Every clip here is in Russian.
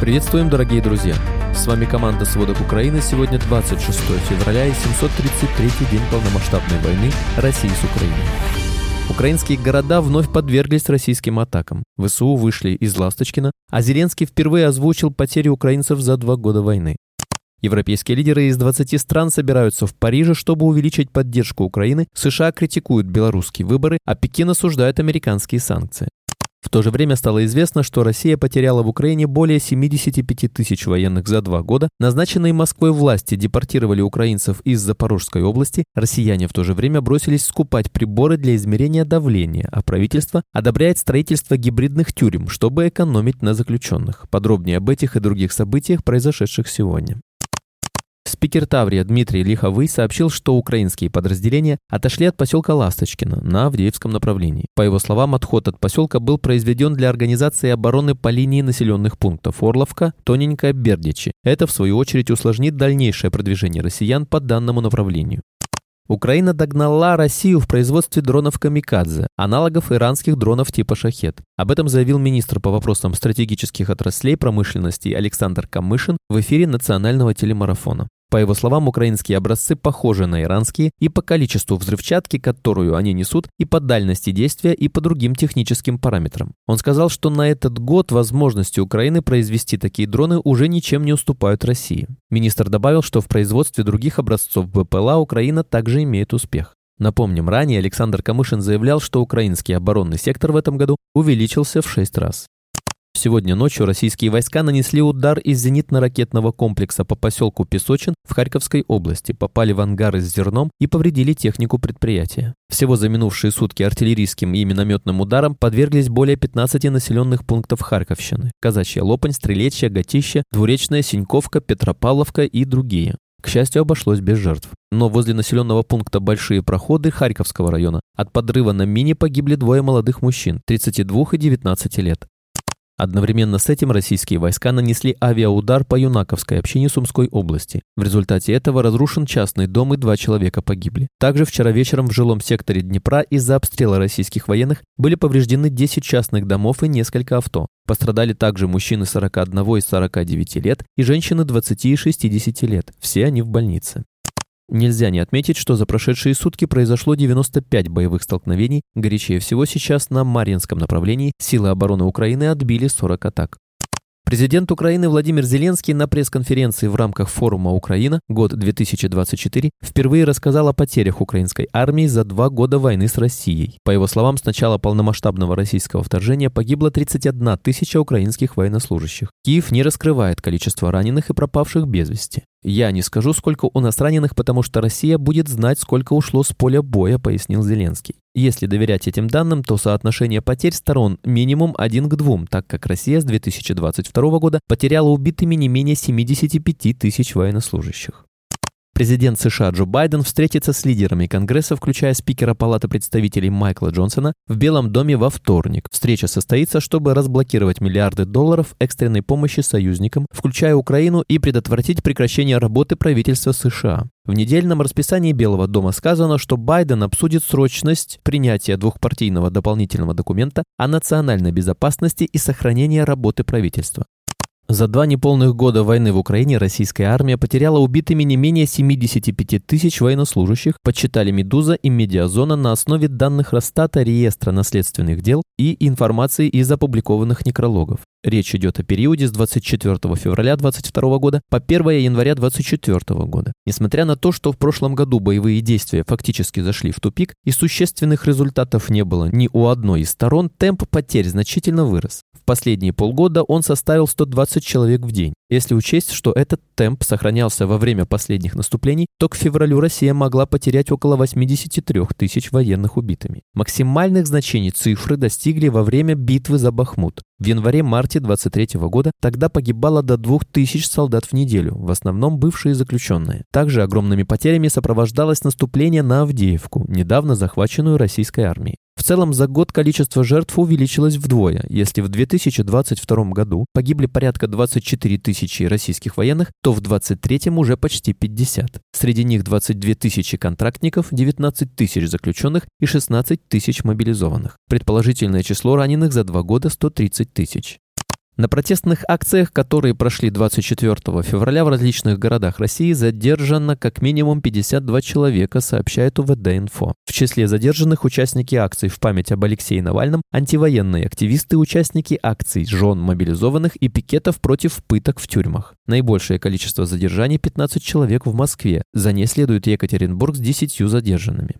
Приветствуем, дорогие друзья! С вами команда «Сводок Украины». Сегодня 26 февраля и 733-й день полномасштабной войны России с Украиной. Украинские города вновь подверглись российским атакам. ВСУ вышли из Ласточкино, а Зеленский впервые озвучил потери украинцев за 2 года войны. Европейские лидеры из 20 стран собираются в Париже, чтобы увеличить поддержку Украины. США критикуют белорусские выборы, а Пекин осуждает американские санкции. В то же время стало известно, что Россия потеряла в Украине более 75 тысяч военных за 2 года. Назначенные Москвой власти депортировали украинцев из Запорожской области. Россияне в то же время бросились скупать приборы для измерения давления, а правительство одобряет строительство гибридных тюрем, чтобы экономить на заключенных. Подробнее об этих и других событиях, произошедших сегодня. Спикер Таврия Дмитрий Лиховый сообщил, что украинские подразделения отошли от поселка Ласточкино на Авдеевском направлении. По его словам, отход от поселка был произведен для организации обороны по линии населенных пунктов Орловка, Тоненькая, Бердичи. Это, в свою очередь, усложнит дальнейшее продвижение россиян по данному направлению. Украина догнала Россию в производстве дронов «Камикадзе», аналогов иранских дронов типа «Шахед». Об этом заявил министр по вопросам стратегических отраслей промышленности Александр Камышин в эфире национального телемарафона. По его словам, украинские образцы похожи на иранские и по количеству взрывчатки, которую они несут, и по дальности действия, и по другим техническим параметрам. Он сказал, что на этот год возможности Украины произвести такие дроны уже ничем не уступают России. Министр добавил, что в производстве других образцов БПЛА Украина также имеет успех. Напомним, ранее Александр Камышин заявлял, что украинский оборонный сектор в этом году увеличился в 6 раз. Сегодня ночью российские войска нанесли удар из зенитно-ракетного комплекса по поселку Песочин в Харьковской области, попали в ангары с зерном и повредили технику предприятия. Всего за минувшие сутки артиллерийским и минометным ударом подверглись более 15 населенных пунктов Харьковщины – Казачья Лопань, Стрелечье, Готище, Двуречная, Синьковка, Петропавловка и другие. К счастью, обошлось без жертв. Но возле населенного пункта Большие проходы Харьковского района от подрыва на мине погибли 2 молодых мужчин – 32 и 19 лет. Одновременно с этим российские войска нанесли авиаудар по Юнаковской общине Сумской области. В результате этого разрушен частный дом и 2 человека погибли. Также вчера вечером в жилом секторе Днепра из-за обстрела российских военных были повреждены 10 частных домов и несколько авто. Пострадали также мужчины 41 и 49 лет и женщины 20 и 60 лет. Все они в больнице. Нельзя не отметить, что за прошедшие сутки произошло 95 боевых столкновений. Горячее всего сейчас на Марьинском направлении силы обороны Украины отбили 40 атак. Президент Украины Владимир Зеленский на пресс-конференции в рамках форума «Украина. Год 2024» впервые рассказал о потерях украинской армии за 2 года войны с Россией. По его словам, с начала полномасштабного российского вторжения погибло 31 тысяча украинских военнослужащих. Киев не раскрывает количество раненых и пропавших без вести. «Я не скажу, сколько у нас раненых, потому что Россия будет знать, сколько ушло с поля боя», — пояснил Зеленский. Если доверять этим данным, то соотношение потерь сторон минимум 1:2, так как Россия с 2022 года потеряла убитыми не менее 75 тысяч военнослужащих. Президент США Джо Байден встретится с лидерами Конгресса, включая спикера Палаты представителей Майкла Джонсона, в Белом доме во вторник. Встреча состоится, чтобы разблокировать миллиарды долларов экстренной помощи союзникам, включая Украину, и предотвратить прекращение работы правительства США. В недельном расписании Белого дома сказано, что Байден обсудит срочность принятия двухпартийного дополнительного документа о национальной безопасности и сохранении работы правительства. За 2 неполных года войны в Украине российская армия потеряла убитыми не менее 75 тысяч военнослужащих, подсчитали «Медуза» и «Медиазона» на основе данных Росстата, реестра наследственных дел и информации из опубликованных некрологов. Речь идет о периоде с 24 февраля 2022 года по 1 января 2024 года. Несмотря на то, что в прошлом году боевые действия фактически зашли в тупик и существенных результатов не было ни у одной из сторон, темп потерь значительно вырос. В последние полгода он составил 120 человек в день. Если учесть, что этот темп сохранялся во время последних наступлений, то к февралю Россия могла потерять около 83 тысяч военных убитыми. Максимальных значений цифры достигли во время битвы за Бахмут. В январе-марте 2023 года тогда погибало до 2000 солдат в неделю, в основном бывшие заключенные. Также огромными потерями сопровождалось наступление на Авдеевку, недавно захваченную российской армией. В целом за год количество жертв увеличилось вдвое. Если в 2022 году погибли порядка 24 тысячи российских военных, то в 2023 уже почти 50. Среди них 22 тысячи контрактников, 19 тысяч заключенных и 16 тысяч мобилизованных. Предположительное число раненых за 2 года – 130 тысяч. На протестных акциях, которые прошли 24 февраля в различных городах России, задержано как минимум 52 человека, сообщает УВД-Инфо. В числе задержанных участники акций в память об Алексее Навальном, антивоенные активисты, участники акций, жен мобилизованных и пикетов против пыток в тюрьмах. Наибольшее количество задержаний – 15 человек в Москве. За ней следует Екатеринбург с 10 задержанными.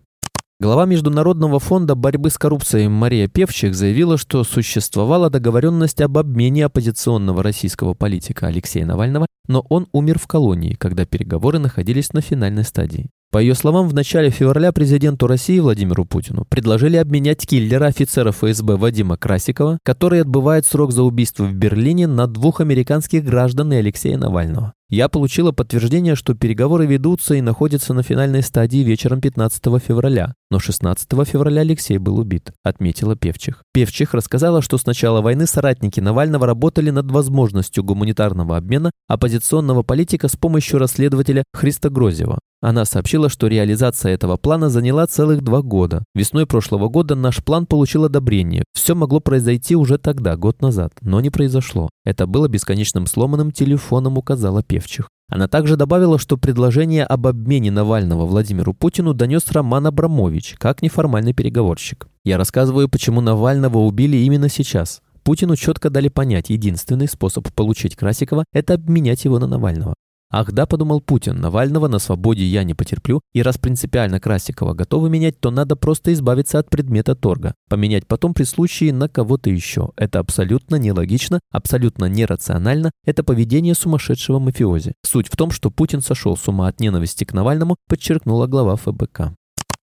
Глава Международного фонда борьбы с коррупцией Мария Певчих заявила, что существовала договоренность об обмене оппозиционного российского политика Алексея Навального, но он умер в колонии, когда переговоры находились на финальной стадии. По ее словам, в начале февраля президенту России Владимиру Путину предложили обменять киллера офицера ФСБ Вадима Красикова, который отбывает срок за убийство в Берлине, на 2 американских граждан и Алексея Навального. Я получила подтверждение, что переговоры ведутся и находятся на финальной стадии вечером 15 февраля, но 16 февраля Алексей был убит, отметила Певчих. Певчих рассказала, что с начала войны соратники Навального работали над возможностью гуманитарного обмена оппозиционного политика с помощью расследователя Христа Грозева. Она сообщила, что реализация этого плана заняла целых 2 года. Весной прошлого года наш план получил одобрение. Все могло произойти уже тогда, год назад, но не произошло. Это было бесконечным сломанным телефоном, указала Певчих. Она также добавила, что предложение об обмене Навального Владимиру Путину донес Роман Абрамович, как неформальный переговорщик. «Я рассказываю, почему Навального убили именно сейчас. Путину четко дали понять, единственный способ получить Красикова – это обменять его на Навального. Ах да, подумал Путин, Навального на свободе я не потерплю, и раз принципиально Красикова готовы менять, то надо просто избавиться от предмета торга. Поменять потом при случае на кого-то еще. Это абсолютно нелогично, абсолютно нерационально, это поведение сумасшедшего мафиози. Суть в том, что Путин сошел с ума от ненависти к Навальному, подчеркнула глава ФБК.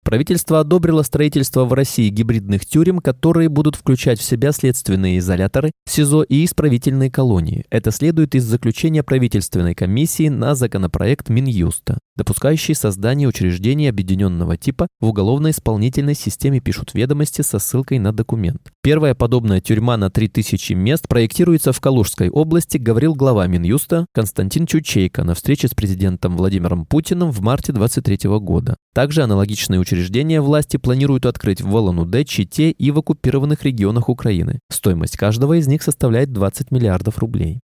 Правительство одобрило строительство в России гибридных тюрем, которые будут включать в себя следственные изоляторы, СИЗО и исправительные колонии. Это следует из заключения правительственной комиссии на законопроект Минюста, допускающий создание учреждений объединенного типа в уголовно-исполнительной системе, пишут «Ведомости» со ссылкой на документ. Первая подобная тюрьма на 3000 мест проектируется в Калужской области, говорил глава Минюста Константин Чучейко на встрече с президентом Владимиром Путиным в марте 2023 года. Также аналогичные учреждения власти планируют открыть в Улан-Удэ, Чите и в оккупированных регионах Украины. Стоимость каждого из них составляет 20 миллиардов рублей.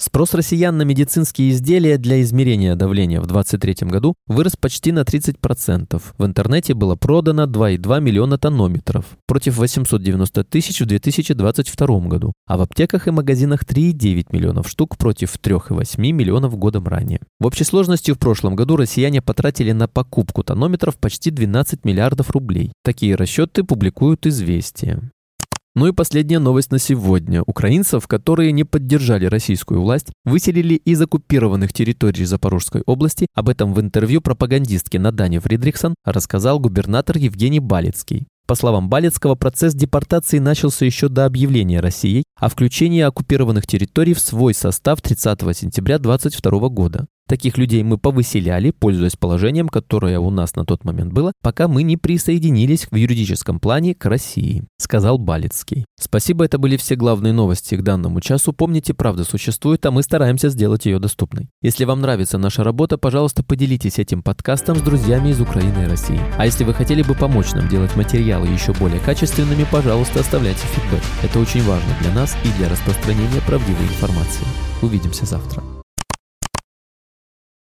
Спрос россиян на медицинские изделия для измерения давления в 2023 году вырос почти на 30%. В интернете было продано 2,2 миллиона тонометров против 890 тысяч в 2022 году, а в аптеках и магазинах 3,9 миллионов штук против 3,8 миллионов годом ранее. В общей сложности в прошлом году россияне потратили на покупку тонометров почти 12 миллиардов рублей. Такие расчеты публикуют «Известия». Ну и последняя новость на сегодня. Украинцев, которые не поддержали российскую власть, выселили из оккупированных территорий Запорожской области. Об этом в интервью пропагандистке Надане Фридрихсон рассказал губернатор Евгений Балицкий. По словам Балицкого, процесс депортации начался еще до объявления Россией о включении оккупированных территорий в свой состав 30 сентября 2022 года. Таких людей мы повыселяли, пользуясь положением, которое у нас на тот момент было, пока мы не присоединились в юридическом плане к России, сказал Балицкий. Спасибо, это были все главные новости к данному часу. Помните, правда существует, а мы стараемся сделать ее доступной. Если вам нравится наша работа, пожалуйста, поделитесь этим подкастом с друзьями из Украины и России. А если вы хотели бы помочь нам делать материалы еще более качественными, пожалуйста, оставляйте фидбэк. Это очень важно для нас и для распространения правдивой информации. Увидимся завтра.